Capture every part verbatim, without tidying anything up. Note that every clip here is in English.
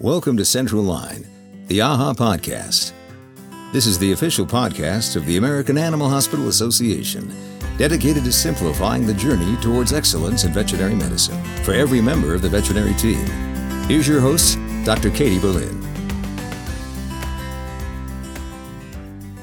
Welcome to Central Line, the A A H A podcast. This is the official podcast of the American Animal Hospital Association, dedicated to simplifying the journey towards excellence in veterinary medicine for every member of the veterinary team. Here's your host, Doctor Katie Berlin.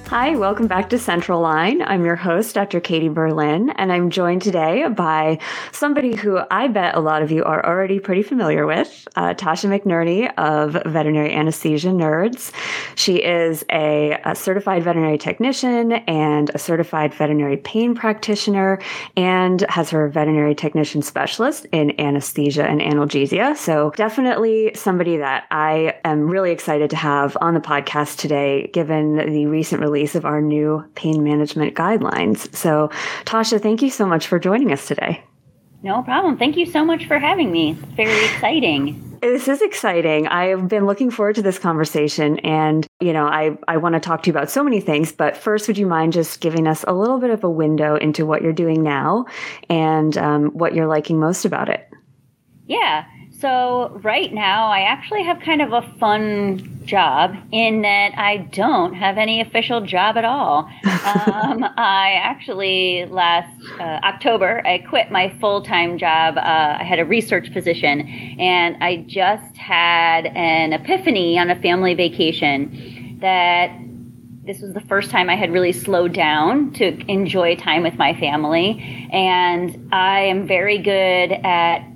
Hi, welcome back to Central Line. I'm your host, Doctor Katie Berlin, and I'm joined today by somebody who I bet a lot of you are already pretty familiar with, uh, Tasha McNerney of Veterinary Anesthesia Nerds. She is a, a certified veterinary technician and a certified veterinary pain practitioner and has her veterinary technician specialist in anesthesia and analgesia. So definitely somebody that I am really excited to have on the podcast today, given the recent release of our new pain management guidelines. So, Tasha, thank you so much for joining us today. No problem. Thank you so much for having me. It's very exciting. This is exciting. I've been looking forward to this conversation, and you know, I, I want to talk to you about so many things, but first, would you mind just giving us a little bit of a window into what you're doing now and um, what you're liking most about it? Yeah. So right now, I actually have kind of a fun job in that I don't have any official job at all. um, I actually, last uh, October, I quit my full-time job. Uh, I had a research position, and I just had an epiphany on a family vacation that this was the first time I had really slowed down to enjoy time with my family. And I am very good at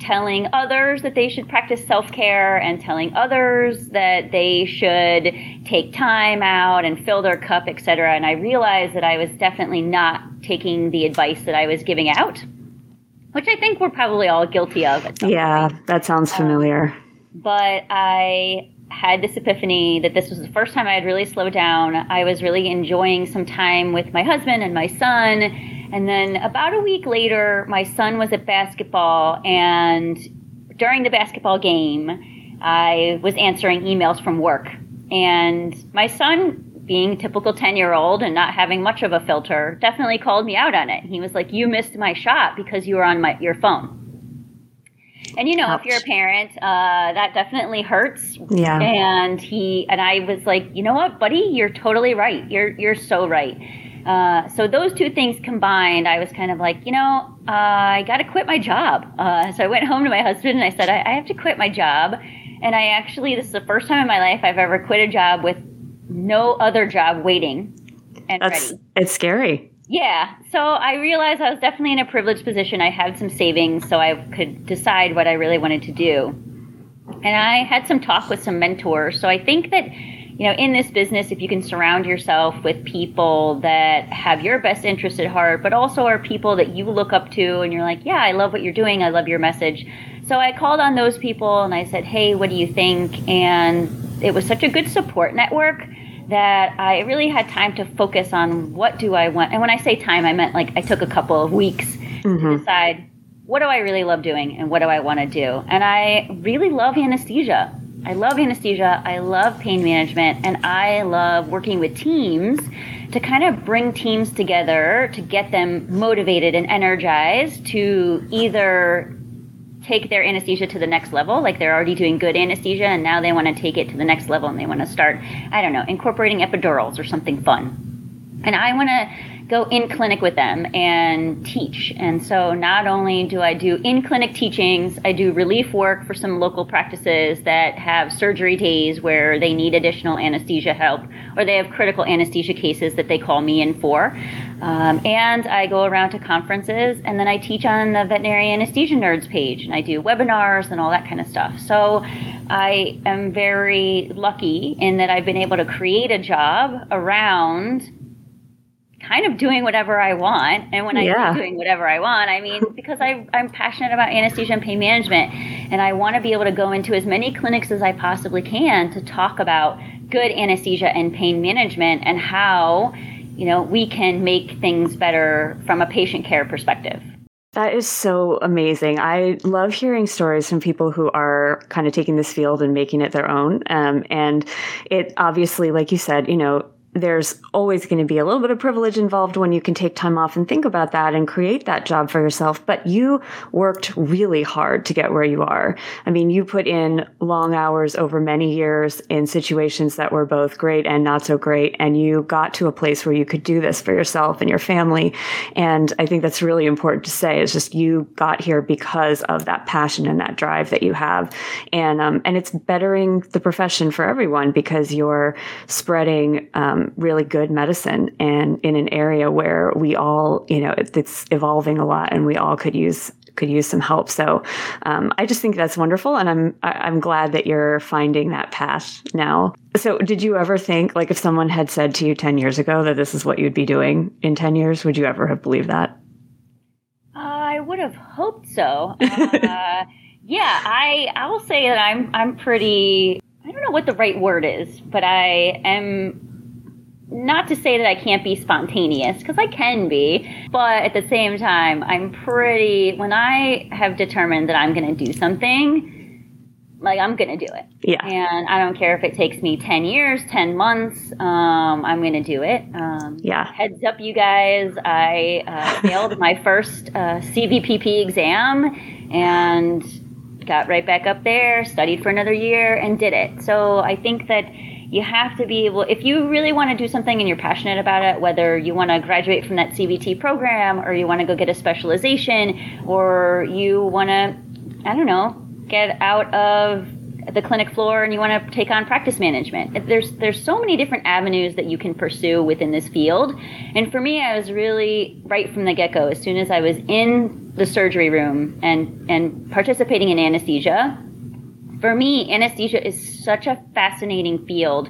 telling others that they should practice self-care and telling others that they should take time out and fill their cup, et cetera. And I realized that I was definitely not taking the advice that I was giving out, which I think we're probably all guilty of at some yeah, point. That sounds familiar. Um, but I had this epiphany that this was the first time I had really slowed down. I was really enjoying some time with my husband and my son. And then about a week later, my son was at basketball, and during the basketball game, I was answering emails from work. And my son, being a typical ten-year-old and not having much of a filter, definitely called me out on it. He was like, "You missed my shot because you were on my, your phone." And, you know, Ouch. If you're a parent, uh, that definitely hurts. Yeah. And he, and I was like, you know what, buddy, you're totally right. You're, you're so right. Uh, so those two things combined, I was kind of like, you know, uh, I got to quit my job. Uh, so I went home to my husband and I said, I, I have to quit my job. And I actually, this is the first time in my life I've ever quit a job with no other job waiting and That's, ready. It's scary. Yeah. So I realized I was definitely in a privileged position. I had some savings, so I could decide what I really wanted to do. And I had some talk with some mentors. So I think that, you know, in this business, if you can surround yourself with people that have your best interest at heart, but also are people that you look up to and you're like, yeah, I love what you're doing. I love your message. So I called on those people and I said, hey, what do you think? And it was such a good support network that I really had time to focus on what do I want. And when I say time, I meant like I took a couple of weeks mm-hmm. to decide what do I really love doing and what do I want to do. And I really love anesthesia. I love anesthesia, I love pain management, and I love working with teams to kind of bring teams together to get them motivated and energized to either take their anesthesia to the next level, like they're already doing good anesthesia and now they want to take it to the next level and they want to start, I don't know, incorporating epidurals or something fun. And I want to go in clinic with them and teach. And so not only do I do in clinic teachings, I do relief work for some local practices that have surgery days where they need additional anesthesia help or they have critical anesthesia cases that they call me in for. Um, and I go around to conferences and then I teach on the Veterinary Anesthesia Nerds page and I do webinars and all that kind of stuff. So I am very lucky in that I've been able to create a job around kind of doing whatever I want. And when I yeah. say doing whatever I want, I mean, because I, I'm passionate about anesthesia and pain management, and I want to be able to go into as many clinics as I possibly can to talk about good anesthesia and pain management and how, you know, we can make things better from a patient care perspective. That is so amazing. I love hearing stories from people who are kind of taking this field and making it their own. Um, and it obviously, like you said, you know, there's always going to be a little bit of privilege involved when you can take time off and think about that and create that job for yourself. But you worked really hard to get where you are. I mean, you put in long hours over many years in situations that were both great and not so great. And you got to a place where you could do this for yourself and your family. And I think that's really important to say, is just you got here because of that passion and that drive that you have. And, um, and it's bettering the profession for everyone, because you're spreading, um, really good medicine, and in an area where we all, you know, it's evolving a lot, and we all could use could use some help. So um, I just think that's wonderful, and I'm I'm glad that you're finding that path now. So did you ever think, like, if someone had said to you ten years ago that this is what you'd be doing in ten years, would you ever have believed that? Uh, I would have hoped so. Uh, yeah, I I will say that I'm I'm pretty, I don't know what the right word is, but I am. Not to say that I can't be spontaneous, because I can be, but at the same time, I'm pretty, when I have determined that I'm going to do something, like, I'm going to do it. Yeah. And I don't care if it takes me ten years, ten months, um, I'm going to do it. Um, yeah. Heads up, you guys, I uh, failed my first uh, C V P P exam and got right back up there, studied for another year, and did it. So I think that you have to be able, if you really want to do something and you're passionate about it, whether you want to graduate from that C V T program, or you want to go get a specialization, or you want to, I don't know, get out of the clinic floor and you want to take on practice management. There's, there's so many different avenues that you can pursue within this field. And for me, I was really, right from the get-go, as soon as I was in the surgery room and, and participating in anesthesia, for me, anesthesia is such a fascinating field,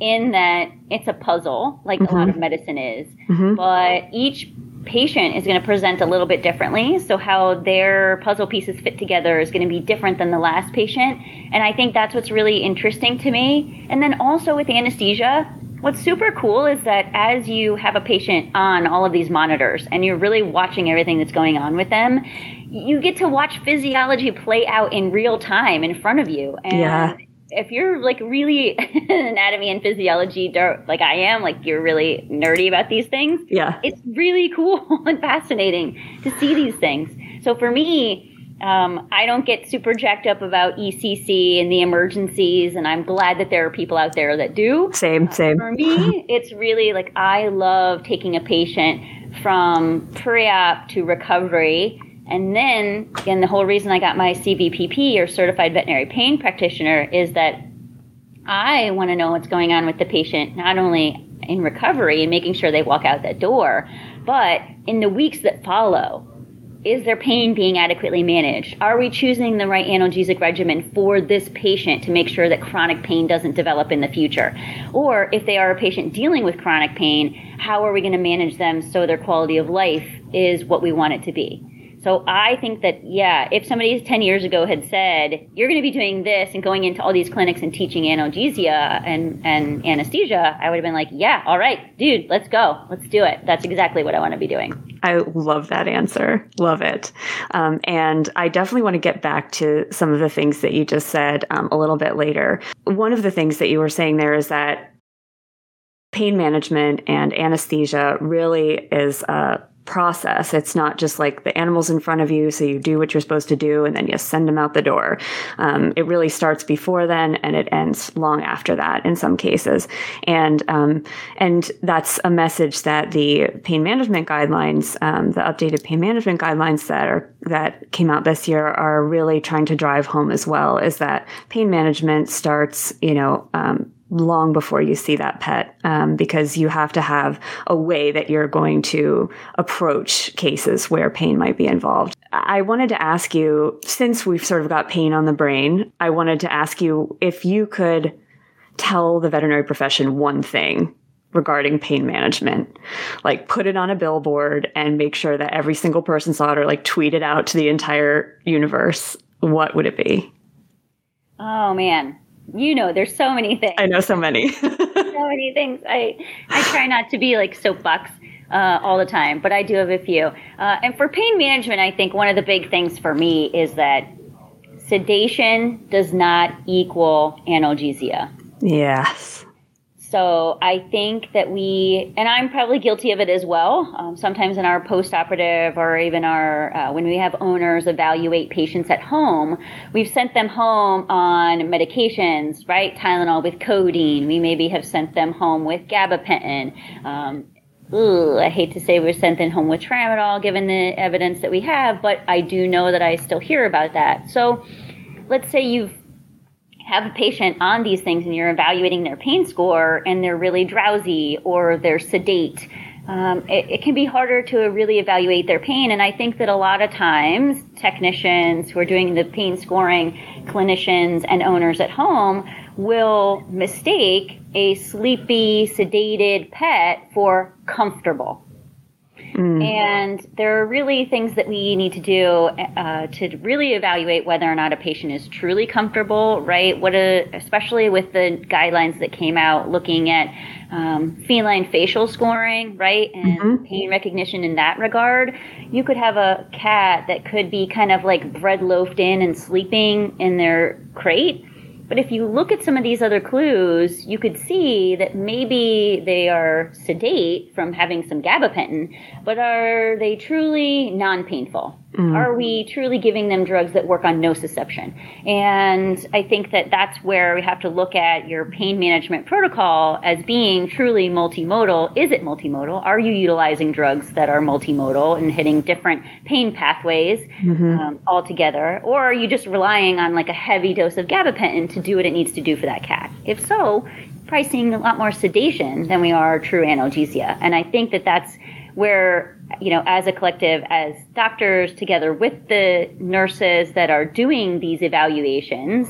in that it's a puzzle, like mm-hmm. a lot of medicine is, mm-hmm. but each patient is going to present a little bit differently. So how their puzzle pieces fit together is going to be different than the last patient. And I think that's what's really interesting to me. And then also with anesthesia, what's super cool is that as you have a patient on all of these monitors and you're really watching everything that's going on with them, you get to watch physiology play out in real time in front of you. And yeah. if you're like really anatomy and physiology, like I am, like you're really nerdy about these things. Yeah. It's really cool and fascinating to see these things. So for me, um, I don't get super jacked up about E C C and the emergencies, and I'm glad that there are people out there that do. Same, same. Uh, for me, it's really like, I love taking a patient from pre-op to recovery. And then, again, the whole reason I got my C V P P, or Certified Veterinary Pain Practitioner, is that I want to know what's going on with the patient, not only in recovery and making sure they walk out that door, but in the weeks that follow. Is their pain being adequately managed? Are we choosing the right analgesic regimen for this patient to make sure that chronic pain doesn't develop in the future? Or if they are a patient dealing with chronic pain, how are we going to manage them so their quality of life is what we want it to be? So I think that, yeah, if somebody ten years ago had said, you're going to be doing this and going into all these clinics and teaching analgesia and, and anesthesia, I would have been like, yeah, all right, dude, let's go. Let's do it. That's exactly what I want to be doing. I love that answer. Love it. Um, and I definitely want to get back to some of the things that you just said um, a little bit later. One of the things that you were saying there is that pain management and anesthesia really is a process. It's not just like the animal's in front of you, so you do what you're supposed to do, and then you send them out the door. Um, it really starts before then, and it ends long after that in some cases. And um, and that's a message that the pain management guidelines, um, the updated pain management guidelines that are that came out this year, are really trying to drive home as well. Is that pain management starts, you know. Um, long before you see that pet, um, because you have to have a way that you're going to approach cases where pain might be involved. I wanted to ask you, since we've sort of got pain on the brain, I wanted to ask you if you could tell the veterinary profession one thing regarding pain management, like put it on a billboard and make sure that every single person saw it, or like tweet it out to the entire universe, what would it be? Oh, man. You know, there's so many things. I know so many. so many things. I I try not to be like soapbox uh, all the time, but I do have a few. Uh, and for pain management, I think one of the big things for me is that sedation does not equal analgesia. Yes. So I think that we, and I'm probably guilty of it as well, um, sometimes in our post-operative or even our, uh, when we have owners evaluate patients at home, we've sent them home on medications, right? Tylenol with codeine. We maybe have sent them home with gabapentin. Um, Ooh, I hate to say we're sent in home with tramadol, given the evidence that we have, but I do know that I still hear about that. So let's say you have a patient on these things and you're evaluating their pain score and they're really drowsy or they're sedate. Um, it, it can be harder to really evaluate their pain. And I think that a lot of times technicians who are doing the pain scoring, clinicians and owners at home will mistake a sleepy, sedated pet for comfortable. Mm. And there are really things that we need to do uh, to really evaluate whether or not a patient is truly comfortable, right? What, a, especially with the guidelines that came out looking at um, feline facial scoring, right, and mm-hmm. pain recognition in that regard. You could have a cat that could be kind of like bread loafed in and sleeping in their crate. But if you look at some of these other clues, you could see that maybe they are sedate from having some gabapentin, but are they truly non-painful? Mm. Are we truly giving them drugs that work on nociception? And I think that that's where we have to look at your pain management protocol as being truly multimodal. Is it multimodal? Are you utilizing drugs that are multimodal and hitting different pain pathways mm-hmm. um, altogether? Or are you just relying on like a heavy dose of gabapentin to do what it needs to do for that cat? If so, you're probably seeing a lot more sedation than we are true analgesia. And I think that that's where, you know, as a collective, as doctors together with the nurses that are doing these evaluations.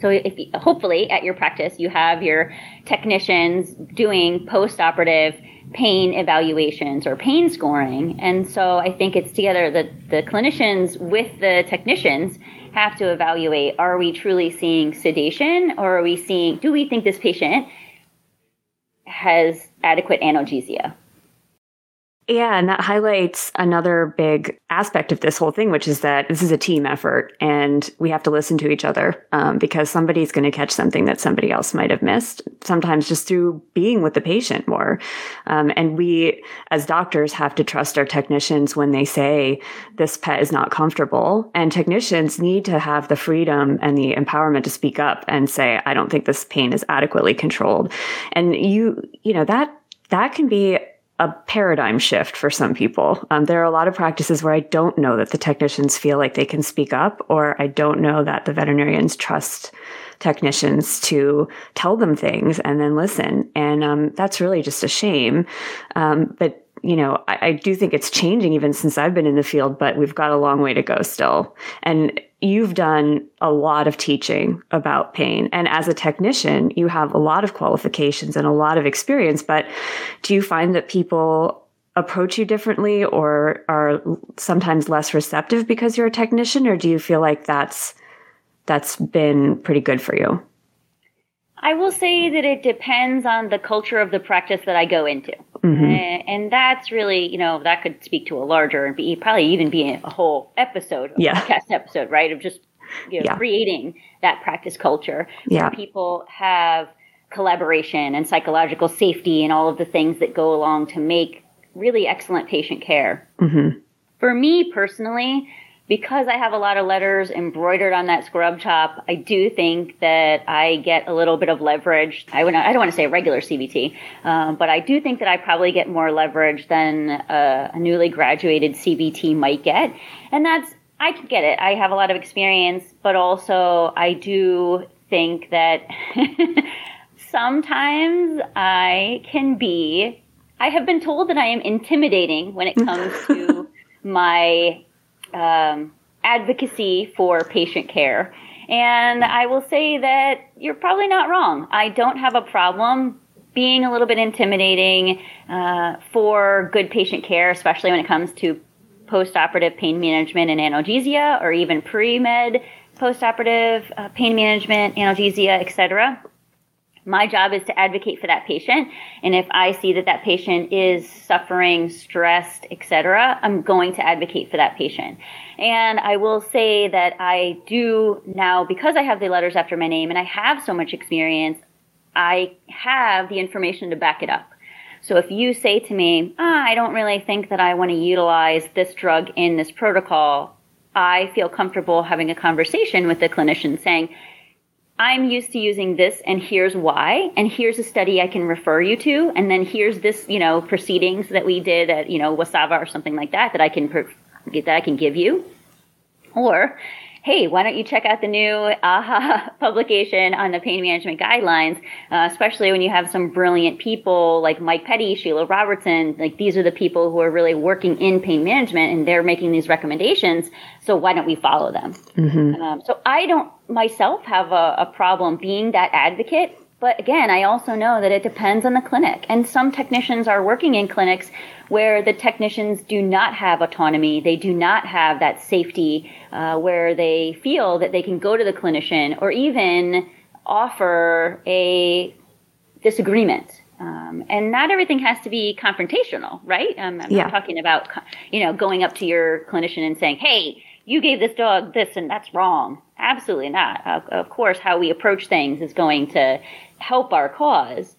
So if you, hopefully at your practice, you have your technicians doing post-operative pain evaluations or pain scoring. And so I think it's together that the clinicians with the technicians have to evaluate, are we truly seeing sedation or are we seeing, do we think this patient has adequate analgesia? Yeah, and that highlights another big aspect of this whole thing, which is that this is a team effort and we have to listen to each other um, because somebody's going to catch something that somebody else might have missed, sometimes just through being with the patient more. Um, and we, as doctors, have to trust our technicians when they say this pet is not comfortable. And technicians need to have the freedom and the empowerment to speak up and say, I don't think this pain is adequately controlled. And you, you know, that that can be a paradigm shift for some people. Um, there are a lot of practices where I don't know that the technicians feel like they can speak up, or I don't know that the veterinarians trust technicians to tell them things and then listen. And um, that's really just a shame. Um, but you know, I, I do think it's changing even since I've been in the field, but we've got a long way to go still. And you've done a lot of teaching about pain. And as a technician, you have a lot of qualifications and a lot of experience, but do you find that people approach you differently or are sometimes less receptive because you're a technician, or do you feel like that's that's been pretty good for you? I will say that it depends on the culture of the practice that I go into. Mm-hmm. And that's really, you know, that could speak to a larger and be, probably even be a whole episode, a yeah. podcast episode, right, of just you know, yeah. creating that practice culture yeah. where people have collaboration and psychological safety and all of the things that go along to make really excellent patient care. Mm-hmm. For me personally, because I have a lot of letters embroidered on that scrub top, I do think that I get a little bit of leverage. I would not, I don't want to say a regular C V T, um, but I do think that I probably get more leverage than a, a newly graduated C V T might get. And that's, I can get it. I have a lot of experience, but also I do think that sometimes I can be, I have been told that I am intimidating when it comes to my Um, advocacy for patient care. And I will say that you're probably not wrong. I don't have a problem being a little bit intimidating uh, for good patient care, especially when it comes to post-operative pain management and analgesia, or even pre-med post-operative uh, pain management, analgesia, et cetera. My job is to advocate for that patient, and if I see that that patient is suffering, stressed, et cetera, I'm going to advocate for that patient. And I will say that I do now, because I have the letters after my name and I have so much experience, I have the information to back it up. So if you say to me, ah, I don't really think that I want to utilize this drug in this protocol, I feel comfortable having a conversation with the clinician saying, I'm used to using this and here's why, and here's a study I can refer you to, and then here's this, you know, proceedings that we did at, you know, WASAVA or something like that that I can per- that I can give you. Or, hey, why don't you check out the new AHA publication on the pain management guidelines, uh, especially when you have some brilliant people like Mike Petty, Sheila Robertson. Like, these are the people who are really working in pain management, and they're making these recommendations. So why don't we follow them? Mm-hmm. Um, so I don't myself have a, a problem being that advocate. But again, I also know that it depends on the clinic. And some technicians are working in clinics where the technicians do not have autonomy. They do not have that safety uh, where they feel that they can go to the clinician or even offer a disagreement. Um, and not everything has to be confrontational, right? Um, I'm yeah. not talking about, you know, going up to your clinician and saying, hey, you gave this dog this and that's wrong. Absolutely not. Of, of course, how we approach things is going to help our cause.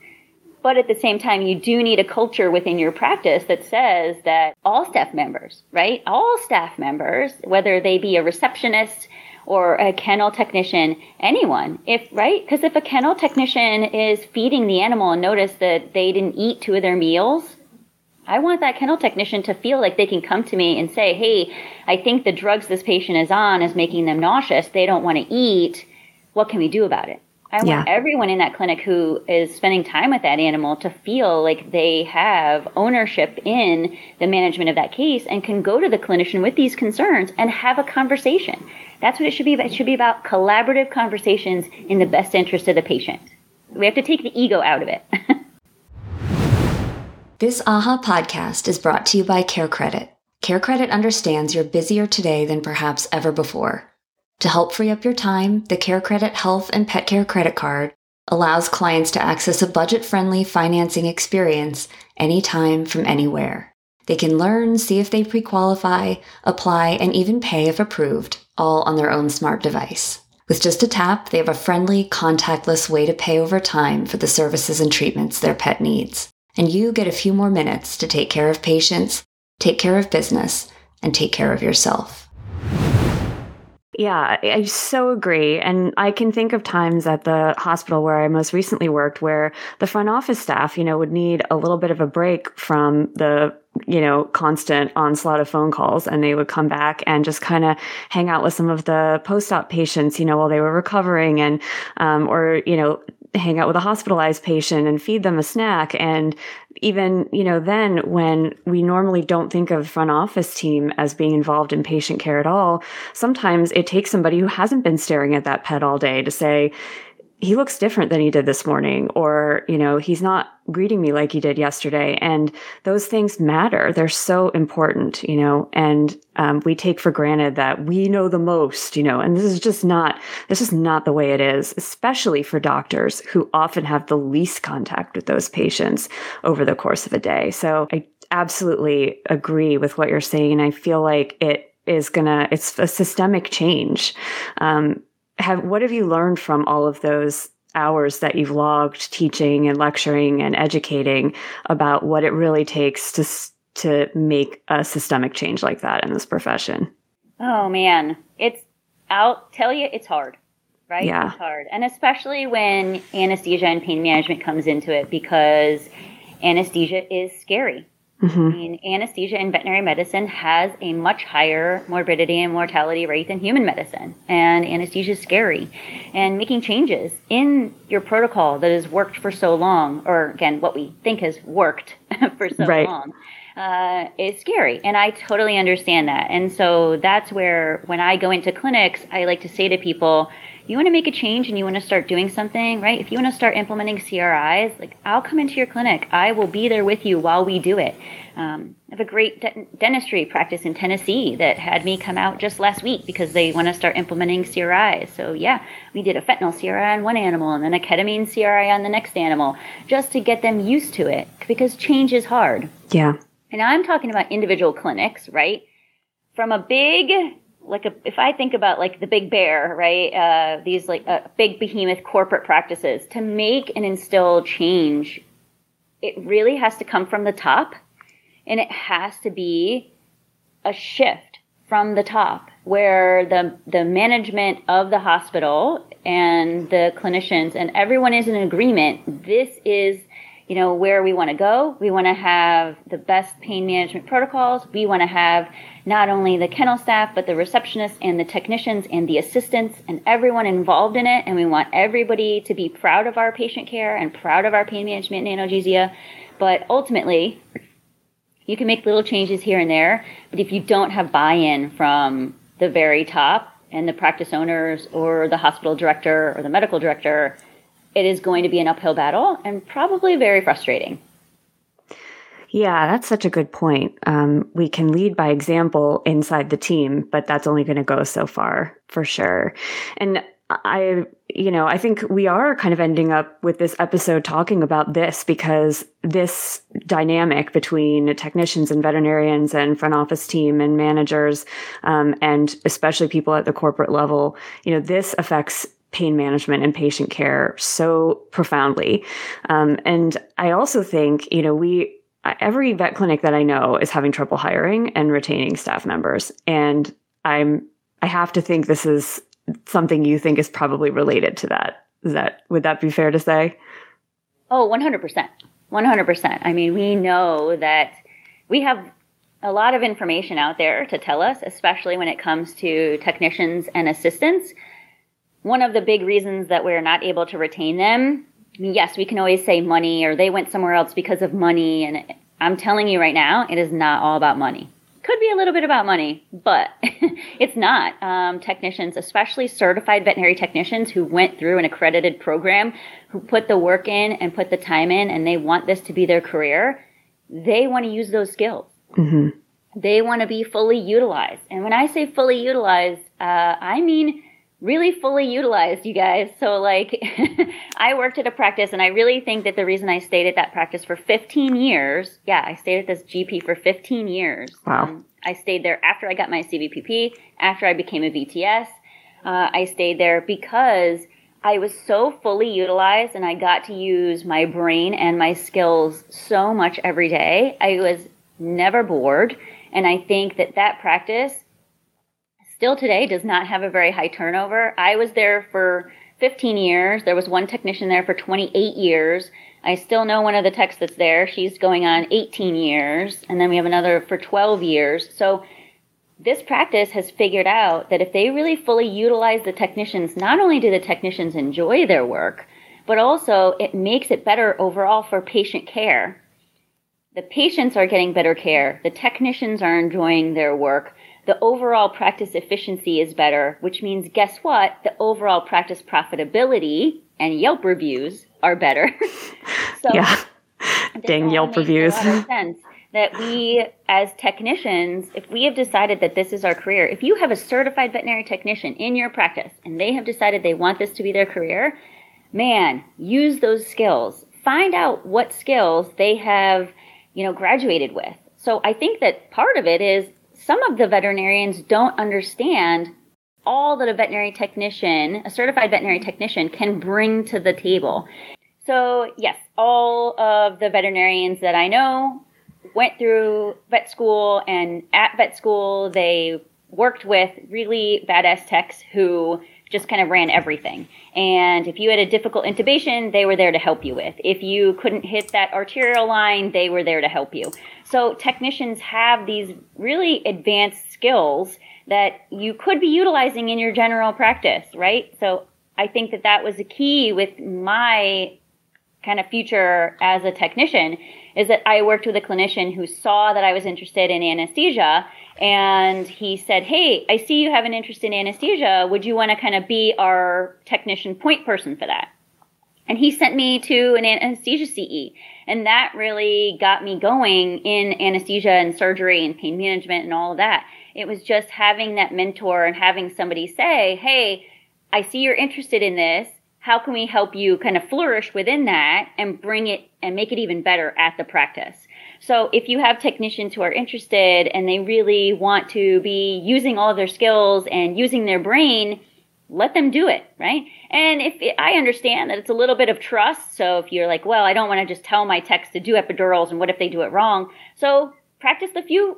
But at the same time, you do need a culture within your practice that says that all staff members, right? All staff members, whether they be a receptionist or a kennel technician, anyone, if right? Because if a kennel technician is feeding the animal and notice that they didn't eat two of their meals, I want that kennel technician to feel like they can come to me and say, hey, I think the drugs this patient is on is making them nauseous. They don't want to eat. What can we do about it? I yeah. want everyone in that clinic who is spending time with that animal to feel like they have ownership in the management of that case and can go to the clinician with these concerns and have a conversation. That's what it should be about. It should be about collaborative conversations in the best interest of the patient. We have to take the ego out of it. This AHA podcast is brought to you by CareCredit. CareCredit understands you're busier today than perhaps ever before. To help free up your time, the CareCredit Health and Pet Care Credit Card allows clients to access a budget-friendly financing experience anytime from anywhere. They can learn, see if they pre-qualify, apply, and even pay if approved, all on their own smart device. With just a tap, they have a friendly, contactless way to pay over time for the services and treatments their pet needs. And you get a few more minutes to take care of patients, take care of business, and take care of yourself. Yeah, I so agree. And I can think of times at the hospital where I most recently worked where the front office staff, you know, would need a little bit of a break from the, you know, constant onslaught of phone calls, and they would come back and just kind of hang out with some of the post-op patients, you know, while they were recovering and, um, or, you know, hang out with a hospitalized patient and feed them a snack. And even, you know, then when we normally don't think of front office team as being involved in patient care at all, sometimes it takes somebody who hasn't been staring at that pet all day to say, he looks different than he did this morning, or, you know, he's not greeting me like he did yesterday. And those things matter. They're so important, you know, and um, we take for granted that we know the most, you know, and this is just not, this is not the way it is, especially for doctors who often have the least contact with those patients over the course of a day. So I absolutely agree with what you're saying. And I feel like it is gonna, it's a systemic change. Um, Have, what have you learned from all of those hours that you've logged teaching and lecturing and educating about what it really takes to to make a systemic change like that in this profession? Oh, man. It's, I'll tell you, it's hard, right? Yeah. It's hard. And especially when anesthesia and pain management comes into it, because anesthesia is scary. Mm-hmm. I mean, anesthesia in veterinary medicine has a much higher morbidity and mortality rate than human medicine. And anesthesia is scary. And making changes in your protocol that has worked for so long, or again, what we think has worked for so right. long, uh, is scary. And I totally understand that. And so that's where when I go into clinics, I like to say to people, you want to make a change and you want to start doing something, right? If you want to start implementing C R Is, like, I'll come into your clinic. I will be there with you while we do it. Um, I have a great de- dentistry practice in Tennessee that had me come out just last week because they want to start implementing C R Is. So yeah, we did a fentanyl C R I on one animal and then a ketamine C R I on the next animal just to get them used to it, because change is hard. Yeah. And I'm talking about individual clinics, right? From a big like a, if I think about like the big bear, right, uh, these like uh, big behemoth corporate practices, to make and instill change, it really has to come from the top, and it has to be a shift from the top where the the management of the hospital and the clinicians and everyone is in agreement. This is, you know, where we want to go. We want to have the best pain management protocols. We want to have not only the kennel staff, but the receptionists and the technicians and the assistants and everyone involved in it. And we want everybody to be proud of our patient care and proud of our pain management and analgesia. But ultimately, you can make little changes here and there, but if you don't have buy-in from the very top and the practice owners or the hospital director or the medical director, it is going to be an uphill battle and probably very frustrating. Yeah, that's such a good point. Um, we can lead by example inside the team, but that's only going to go so far for sure. And I, you know, I think we are kind of ending up with this episode talking about this because this dynamic between technicians and veterinarians and front office team and managers, um, and especially people at the corporate level, you know, this affects pain management and patient care so profoundly. Um, and I also think, you know, we, every vet clinic that I know is having trouble hiring and retaining staff members. And I'm, I have to think this is something you think is probably related to that. Is that, would that be fair to say? Oh, one hundred percent. one hundred percent. I mean, we know that we have a lot of information out there to tell us, especially when it comes to technicians and assistants. One of the big reasons that we're not able to retain them, I mean, yes, we can always say money or they went somewhere else because of money. And I'm telling you right now, it is not all about money. Could be a little bit about money, but it's not. Um, technicians, especially certified veterinary technicians who went through an accredited program, who put the work in and put the time in, and they want this to be their career, they want to use those skills. Mm-hmm. They want to be fully utilized. And when I say fully utilized, uh, I mean really fully utilized, you guys. So like I worked at a practice, and I really think that the reason I stayed at that practice for fifteen years, yeah, I stayed at this G P for fifteen years. Wow. Um, I stayed there after I got my C V P P, after I became a V T S. Uh, I stayed there because I was so fully utilized, and I got to use my brain and my skills so much every day. I was never bored. And I think that that practice still today does not have a very high turnover. I was there for fifteen years. There was one technician there for twenty-eight years. I still know one of the techs that's there. She's going on eighteen years. And then we have another for twelve years. So this practice has figured out that if they really fully utilize the technicians, not only do the technicians enjoy their work, but also it makes it better overall for patient care. The patients are getting better care. The technicians are enjoying their work. The overall practice efficiency is better, which means, guess what? The overall practice profitability and Yelp reviews are better. So yeah, dang Yelp reviews. It makes a lot of sense that we, as technicians, if we have decided that this is our career, if you have a certified veterinary technician in your practice and they have decided they want this to be their career, man, use those skills. Find out what skills they have, you know, graduated with. So I think that part of it is, some of the veterinarians don't understand all that a veterinary technician, a certified veterinary technician, can bring to the table. So yes, all of the veterinarians that I know went through vet school, and at vet school, they worked with really badass techs who just kind of ran everything. And if you had a difficult intubation, they were there to help you with. If you couldn't hit that arterial line, they were there to help you. So technicians have these really advanced skills that you could be utilizing in your general practice, right? So I think that that was a key with my kind of future as a technician, is that I worked with a clinician who saw that I was interested in anesthesia, and he said, hey, I see you have an interest in anesthesia. Would you want to kind of be our technician point person for that? And he sent me to an anesthesia C E. And that really got me going in anesthesia and surgery and pain management and all of that. It was just having that mentor and having somebody say, hey, I see you're interested in this. How can we help you kind of flourish within that and bring it and make it even better at the practice? So if you have technicians who are interested and they really want to be using all of their skills and using their brain, let them do it, right? And if it, I understand that it's a little bit of trust. So if you're like, well, I don't want to just tell my techs to do epidurals and what if they do it wrong? So practice the few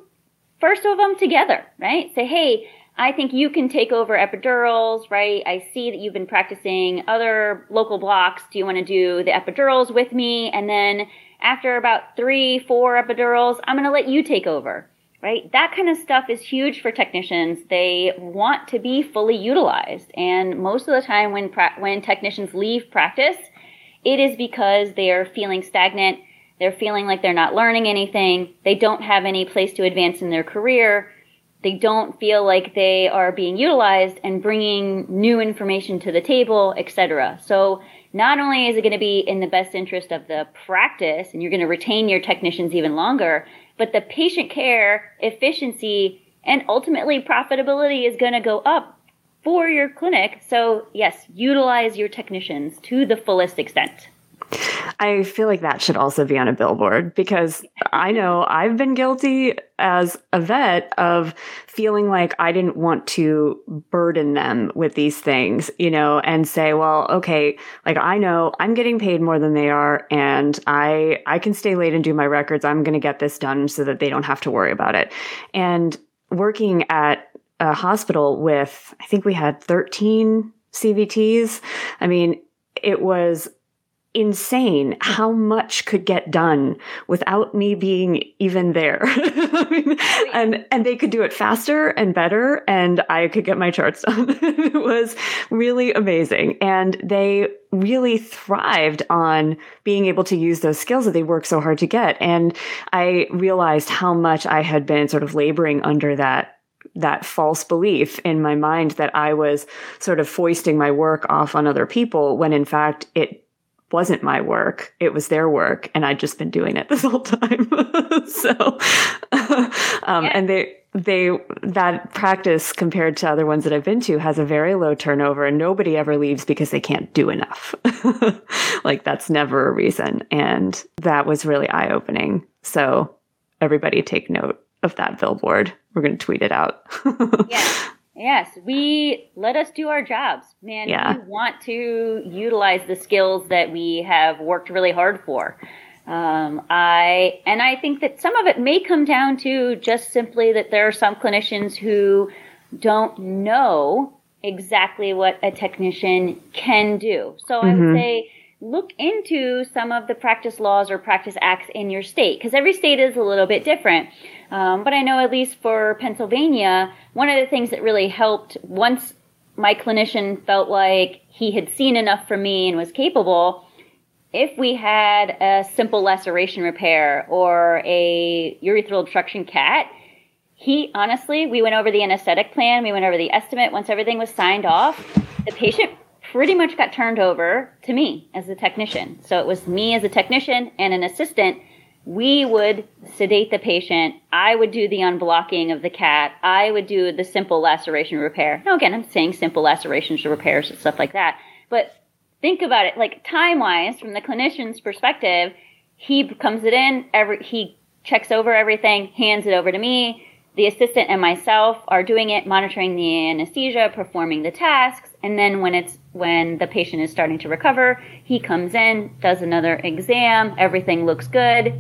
first of them together, right? Say, hey, I think you can take over epidurals, right? I see that you've been practicing other local blocks. Do you want to do the epidurals with me? And then after about three, four epidurals, I'm going to let you take over, right? That kind of stuff is huge for technicians. They want to be fully utilized. And most of the time when pra- when technicians leave practice, it is because they are feeling stagnant. They're feeling like they're not learning anything. They don't have any place to advance in their career. They don't feel like they are being utilized and bringing new information to the table, et cetera. So not only is it going to be in the best interest of the practice, and you're going to retain your technicians even longer, but the patient care, efficiency, and ultimately profitability is going to go up for your clinic. So yes, utilize your technicians to the fullest extent. I feel like that should also be on a billboard, because I know I've been guilty as a vet of feeling like I didn't want to burden them with these things, you know, and say, well, okay, like I know I'm getting paid more than they are and I I can stay late and do my records. I'm going to get this done so that they don't have to worry about it. And working at a hospital with, I think we had thirteen C V Ts. I mean, it was insane how much could get done without me being even there. I mean, and and they could do it faster and better, and I could get my charts done. It was really amazing. And they really thrived on being able to use those skills that they worked so hard to get. And I realized how much I had been sort of laboring under that that false belief in my mind that I was sort of foisting my work off on other people, when in fact it wasn't my work. It was their work. And I'd just been doing it this whole time. so, um, yeah. and they, they, that practice compared to other ones that I've been to has a very low turnover, and nobody ever leaves because they can't do enough. Like that's never a reason. And that was really eye opening. So everybody take note of that billboard. We're going to tweet it out. Yes. Yes, we let us do our jobs, man. Yeah. We want to utilize the skills that we have worked really hard for. Um, I and I think that some of it may come down to just simply that there are some clinicians who don't know exactly what a technician can do. So mm-hmm. I would say look into some of the practice laws or practice acts in your state, because every state is a little bit different. Um, but I know at least for Pennsylvania, one of the things that really helped once my clinician felt like he had seen enough from me and was capable, if we had a simple laceration repair or a urethral obstruction C A T, he honestly, we went over the anesthetic plan, we went over the estimate. Once everything was signed off, the patient pretty much got turned over to me as a technician. So it was me as a technician and an assistant. We would sedate the patient. I would do the unblocking of the C A T. I would do the simple laceration repair. Now, again, I'm saying simple lacerations or repairs and stuff like that. But think about it, like time-wise, from the clinician's perspective, he comes it in, every, he checks over everything, hands it over to me. The assistant and myself are doing it, monitoring the anesthesia, performing the tasks. And then when it's when the patient is starting to recover, he comes in, does another exam. Everything looks good.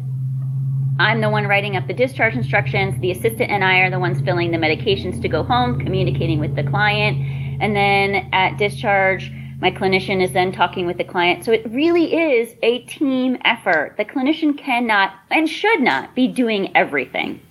I'm the one writing up the discharge instructions. The assistant and I are the ones filling the medications to go home, communicating with the client. And then at discharge, my clinician is then talking with the client. So it really is a team effort. The clinician cannot and should not be doing everything.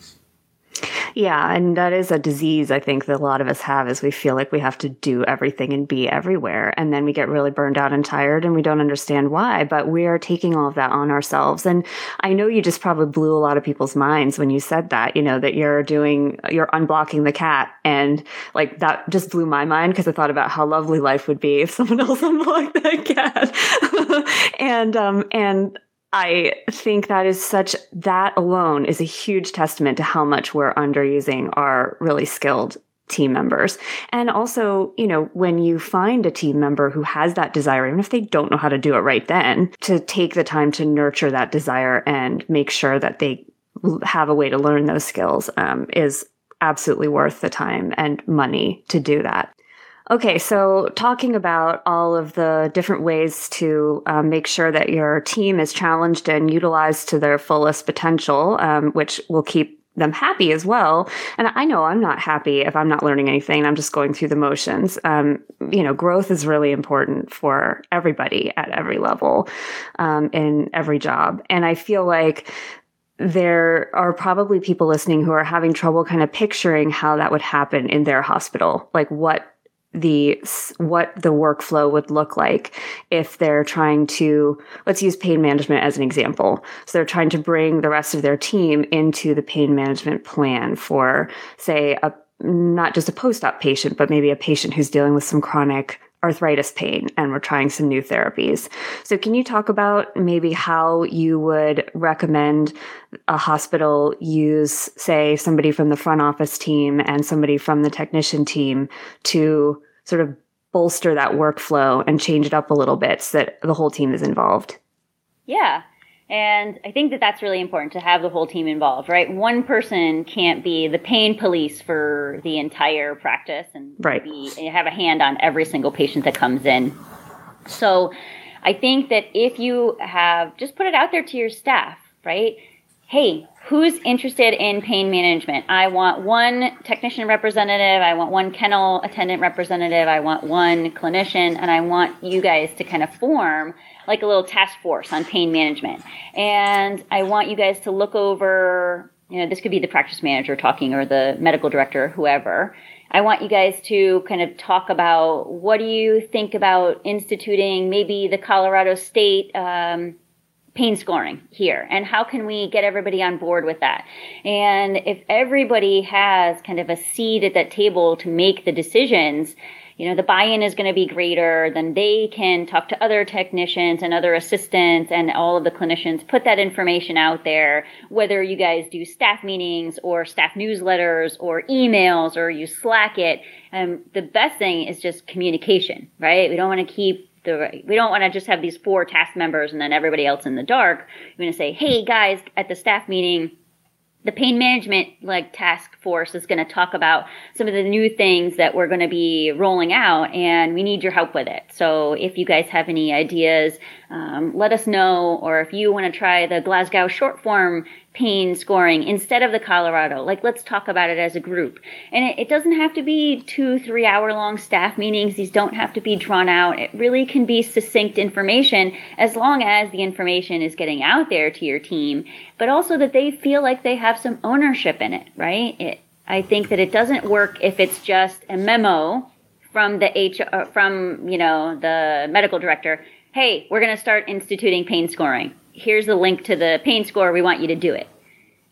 Yeah, and that is a disease I think that a lot of us have, is we feel like we have to do everything and be everywhere, and then we get really burned out and tired and we don't understand why, but we are taking all of that on ourselves. And I know you just probably blew a lot of people's minds when you said that, you know, that you're doing, you're unblocking the C A T, and like that just blew my mind, because I thought about how lovely life would be if someone else unblocked that C A T. and, um, and, I think that is such, that alone is a huge testament to how much we're underusing our really skilled team members. And also, you know, when you find a team member who has that desire, even if they don't know how to do it right then, to take the time to nurture that desire and make sure that they have a way to learn those skills um, is absolutely worth the time and money to do that. Okay, so talking about all of the different ways to um, make sure that your team is challenged and utilized to their fullest potential, um, which will keep them happy as well. And I know I'm not happy if I'm not learning anything. I'm just going through the motions. Um, you know, growth is really important for everybody at every level, um, in every job. And I feel like there are probably people listening who are having trouble kind of picturing how that would happen in their hospital, like what the what the workflow would look like if they're trying to, let's use pain management as an example. So they're trying to bring the rest of their team into the pain management plan for, say, a not just a post-op patient, but maybe a patient who's dealing with some chronic arthritis pain and we're trying some new therapies. So can you talk about maybe how you would recommend a hospital use, say, somebody from the front office team and somebody from the technician team to sort of bolster that workflow and change it up a little bit so that the whole team is involved? Yeah. And I think that that's really important to have the whole team involved, right? One person can't be the pain police for the entire practice and right. be, have a hand on every single patient that comes in. So I think that if you have, just put it out there to your staff, right? Hey, who's interested in pain management? I want one technician representative. I want one kennel attendant representative. I want one clinician. And I want you guys to kind of form like a little task force on pain management. And I want you guys to look over, you know, this could be the practice manager talking or the medical director, whoever. I want you guys to kind of talk about what do you think about instituting maybe the Colorado State um, pain scoring here, and how can we get everybody on board with that? And if everybody has kind of a seat at that table to make the decisions, you know, the buy-in is going to be greater, then they can talk to other technicians and other assistants and all of the clinicians, put that information out there, whether you guys do staff meetings or staff newsletters or emails or you Slack it. Um, the best thing is just communication, right? We don't want to keep the, we don't want to just have these four task members and then everybody else in the dark. We're going to say, hey guys, at the staff meeting, the pain management like task force is going to talk about some of the new things that we're going to be rolling out, and we need your help with it. So if you guys have any ideas, um, let us know. Or if you want to try the Glasgow short form pain scoring instead of the Colorado, like let's talk about it as a group. And it, it doesn't have to be two, three hour long staff meetings. These don't have to be drawn out. It really can be succinct information as long as the information is getting out there to your team, but also that they feel like they have some ownership in it, right? It, I think that it doesn't work if it's just a memo from the H R, from, you know, the medical director. Hey, we're going to start instituting pain scoring. Here's the link to the pain score. We want you to do it.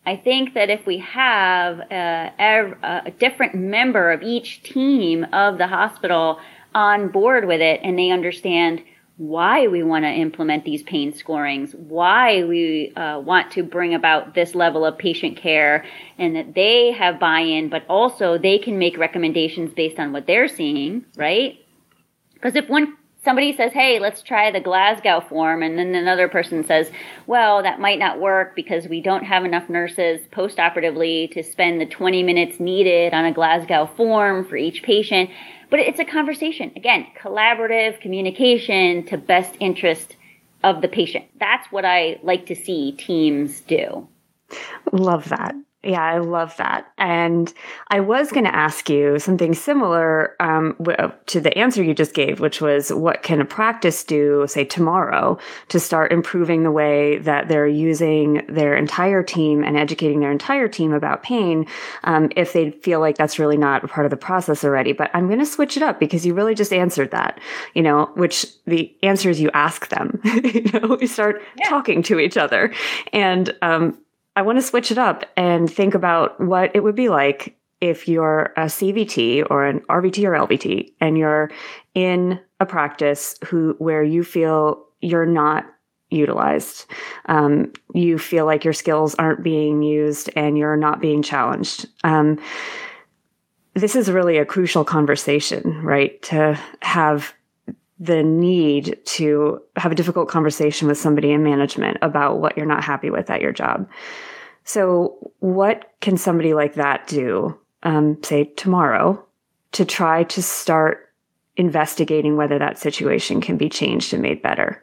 I think that if we have a, a different member of each team of the hospital on board with it, and they understand why we want to implement these pain scorings, why we uh, want to bring about this level of patient care, and that they have buy-in, but also they can make recommendations based on what they're seeing, right? Because if one somebody says, hey, let's try the Glasgow form. And then another person says, well, that might not work because we don't have enough nurses post-operatively to spend the twenty minutes needed on a Glasgow form for each patient. But it's a conversation. Again, collaborative communication to best interest of the patient. That's what I like to see teams do. Love that. Yeah, I love that. And I was going to ask you something similar um, w- to the answer you just gave, which was what can a practice do, say, tomorrow to start improving the way that they're using their entire team and educating their entire team about pain um, if they feel like that's really not a part of the process already. But I'm going to switch it up because you really just answered that, you know, which the answers you ask them, you know, you start yeah. talking to each other. And, um, I want to switch it up and think about what it would be like if you're a C V T or an R V T or L V T and you're in a practice who where you feel you're not utilized. Um, you feel like your skills aren't being used and you're not being challenged. Um, this is really a crucial conversation, right? To have the need to have a difficult conversation with somebody in management about what you're not happy with at your job. So what can somebody like that do, um, say tomorrow, to try to start investigating whether that situation can be changed and made better?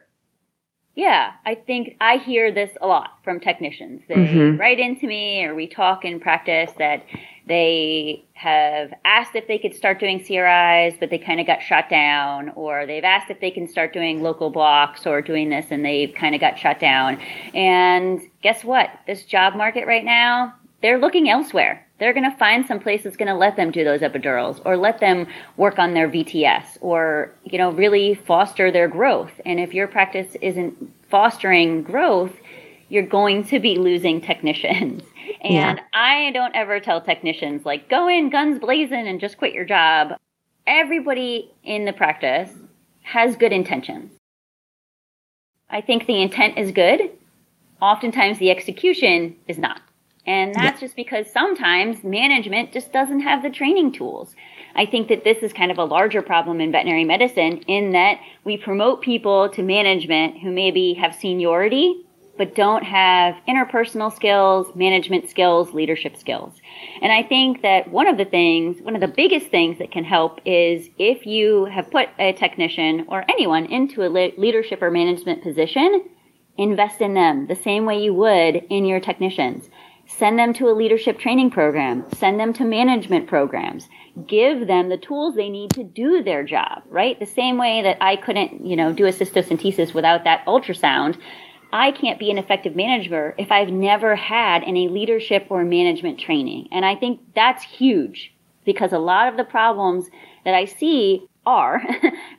Yeah, I think I hear this a lot from technicians. They mm-hmm. write into me, or we talk in practice, that they have asked if they could start doing C R Is, but they kind of got shot down, or they've asked if they can start doing local blocks or doing this, and they've kind of got shot down. And guess what? This job market right now, they're looking elsewhere. They're going to find some place that's going to let them do those epidurals, or let them work on their V T S, or, you know, really foster their growth. And if your practice isn't fostering growth, you're going to be losing technicians. And yeah. I don't ever tell technicians, like, go in guns blazing and just quit your job. Everybody in the practice has good intentions. I think the intent is good. Oftentimes the execution is not. And that's just because sometimes management just doesn't have the training tools. I think that this is kind of a larger problem in veterinary medicine, in that we promote people to management who maybe have seniority, but don't have interpersonal skills, management skills, leadership skills. And I think that one of the things, one of the biggest things that can help is if you have put a technician or anyone into a leadership or management position, invest in them the same way you would in your technicians. Send them to a leadership training program. Send them to management programs. Give them the tools they need to do their job, right? The same way that I couldn't, you know, do a cystocentesis without that ultrasound. I can't be an effective manager if I've never had any leadership or management training. And I think that's huge, because a lot of the problems that I see are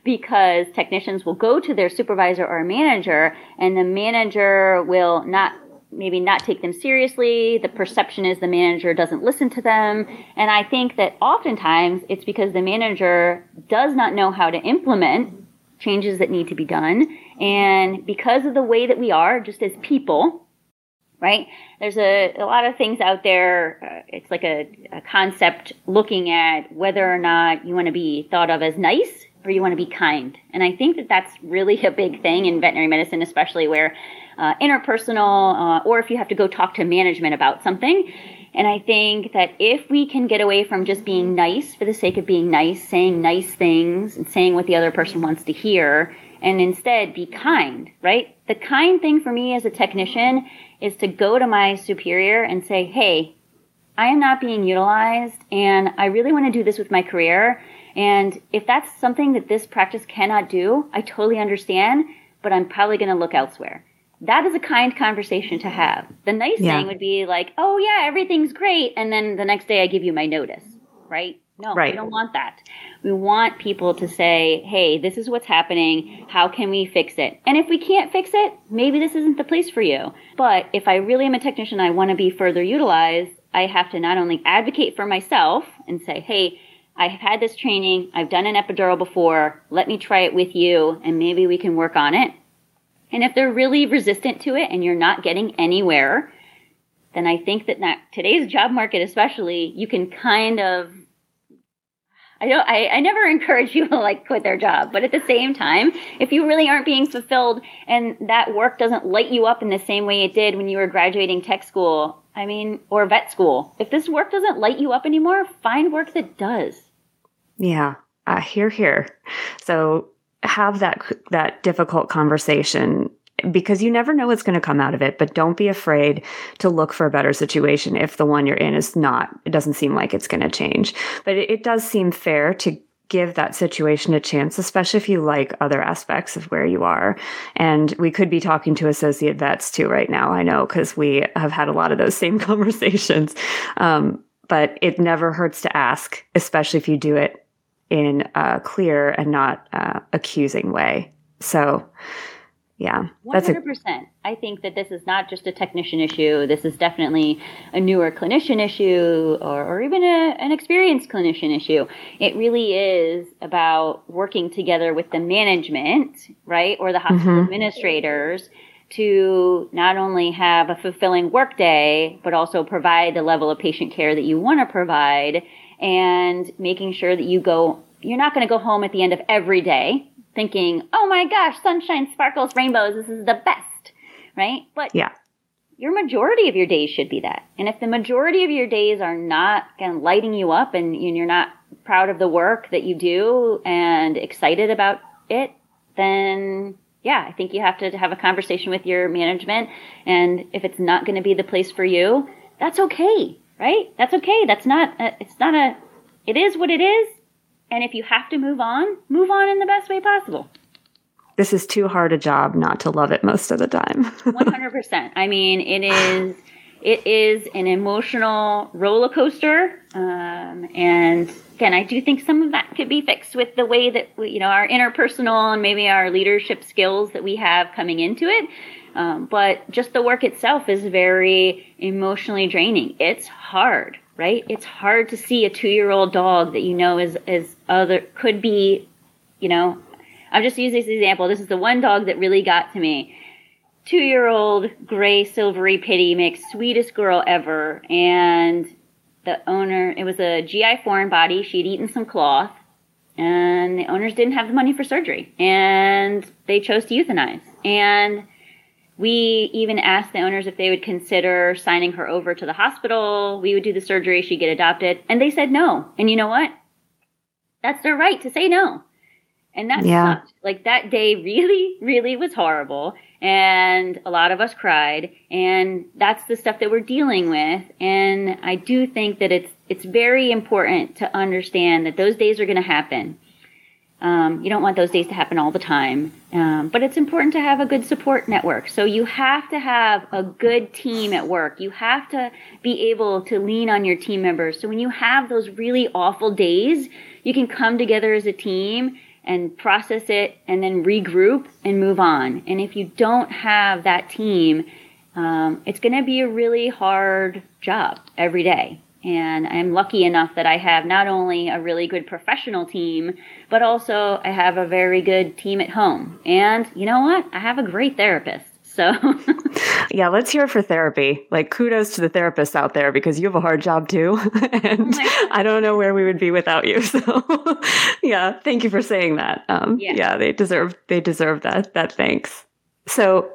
because technicians will go to their supervisor or manager, and the manager will not maybe not take them seriously. The perception is the manager doesn't listen to them. And I think that oftentimes it's because the manager does not know how to implement changes that need to be done. And because of the way that we are, just as people, right? There's a, a lot of things out there. Uh, it's like a, a concept looking at whether or not you want to be thought of as nice or you want to be kind. And I think that that's really a big thing in veterinary medicine, especially where Uh, interpersonal, uh, or if you have to go talk to management about something. And I think that if we can get away from just being nice for the sake of being nice, saying nice things and saying what the other person wants to hear, and instead be kind, right? The kind thing for me as a technician is to go to my superior and say, hey, I am not being utilized, and I really want to do this with my career. And if that's something that this practice cannot do, I totally understand, but I'm probably going to look elsewhere. That is a kind conversation to have. The nice yeah. thing would be like, oh, yeah, everything's great, and then the next day I give you my notice, right? No, right. We don't want that. We want people to say, hey, this is what's happening. How can we fix it? And if we can't fix it, maybe this isn't the place for you. But if I really am a technician, I want to be further utilized, I have to not only advocate for myself and say, hey, I've had this training. I've done an epidural before. Let me try it with you, and maybe we can work on it. And if they're really resistant to it and you're not getting anywhere, then I think that not, today's job market especially, you can kind of, I don't, I, I never encourage people to like quit their job. But at the same time, if you really aren't being fulfilled and that work doesn't light you up in the same way it did when you were graduating tech school, I mean, or vet school, if this work doesn't light you up anymore, find work that does. Yeah. Uh, hear, hear. So have that that difficult conversation, because you never know what's going to come out of it, but don't be afraid to look for a better situation if the one you're in is not, it doesn't seem like it's going to change. But it, it does seem fair to give that situation a chance, especially if you like other aspects of where you are. And we could be talking to associate vets too right now, I know, because we have had a lot of those same conversations. Um, but it never hurts to ask, especially if you do it in a clear and not uh, accusing way. So, yeah. That's a- one hundred percent. I think that this is not just a technician issue. This is definitely a newer clinician issue, or, or even a, an experienced clinician issue. It really is about working together with the management, right, or the hospital mm-hmm. administrators, to not only have a fulfilling workday, but also provide the level of patient care that you want to provide, and making sure that you go, you're not going to go home at the end of every day thinking, oh my gosh, sunshine, sparkles, rainbows, this is the best, right? But yeah. your majority of your days should be that. And if the majority of your days are not kind of lighting you up and you're not proud of the work that you do and excited about it, then yeah, I think you have to have a conversation with your management. And if it's not going to be the place for you, that's okay, right? That's okay. That's not, a, it's not a, it is what it is. And if you have to move on, move on in the best way possible. This is too hard a job not to love it most of the time. one hundred percent. I mean, it is, it is an emotional roller coaster. Um, and again, I do think some of that could be fixed with the way that we, you know, our interpersonal and maybe our leadership skills that we have coming into it. Um, but just the work itself is very emotionally draining. It's hard, right? It's hard to see a two-year-old dog that you know is, is other, could be, you know, I've just used this example. This is the one dog that really got to me. Two-year-old gray silvery pitty mix, sweetest girl ever. And the owner, it was a G I foreign body. She'd eaten some cloth and the owners didn't have the money for surgery and they chose to euthanize. And we even asked the owners if they would consider signing her over to the hospital. We would do the surgery. She'd get adopted. And they said no. And you know what? That's their right to say no. And that yeah. sucked. Like that day really, really was horrible. And a lot of us cried. And that's the stuff that we're dealing with. And I do think that it's it's very important to understand that those days are going to happen. Um, you don't want those days to happen all the time. Um, but it's important to have a good support network. So you have to have a good team at work. You have to be able to lean on your team members. So when you have those really awful days, you can come together as a team and process it, and then regroup and move on. And if you don't have that team, um, it's going to be a really hard job every day. And I'm lucky enough that I have not only a really good professional team, but also I have a very good team at home. And you know what? I have a great therapist. So yeah, let's hear it for therapy. Like kudos to the therapists out there because you have a hard job too. and oh I don't know where we would be without you. So yeah, thank you for saying that. Um, yeah. yeah, they deserve, they deserve that, that thanks. So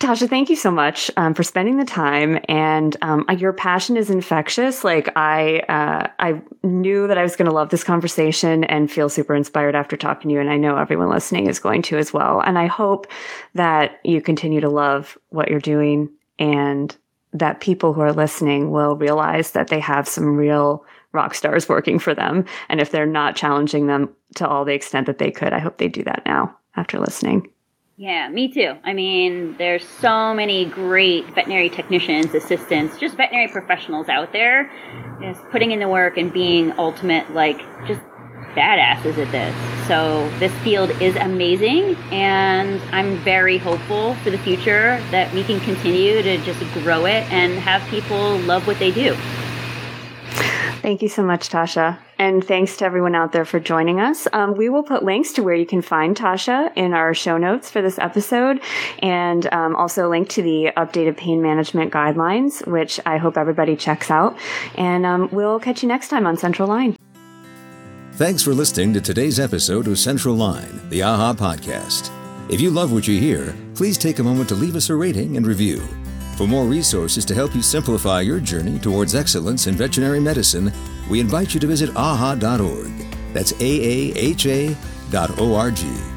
Tasha, thank you so much um, for spending the time. And um, your passion is infectious. Like I, uh, I knew that I was going to love this conversation and feel super inspired after talking to you. And I know everyone listening is going to as well. And I hope that you continue to love what you're doing and that people who are listening will realize that they have some real rock stars working for them. And if they're not challenging them to all the extent that they could, I hope they do that now after listening. Yeah, me too. I mean, there's so many great veterinary technicians, assistants, just veterinary professionals out there just putting in the work and being ultimate, like, just badasses at this. So this field is amazing, and I'm very hopeful for the future that we can continue to just grow it and have people love what they do. Thank you so much, Tasha. And thanks to everyone out there for joining us. Um, we will put links to where you can find Tasha in our show notes for this episode and um, also a link to the updated pain management guidelines, which I hope everybody checks out. And um, we'll catch you next time on Central Line. Thanks for listening to today's episode of Central Line, the AHA podcast. If you love what you hear, please take a moment to leave us a rating and review. For more resources to help you simplify your journey towards excellence in veterinary medicine, we invite you to visit a h a dot org. That's A A H A dot O R G.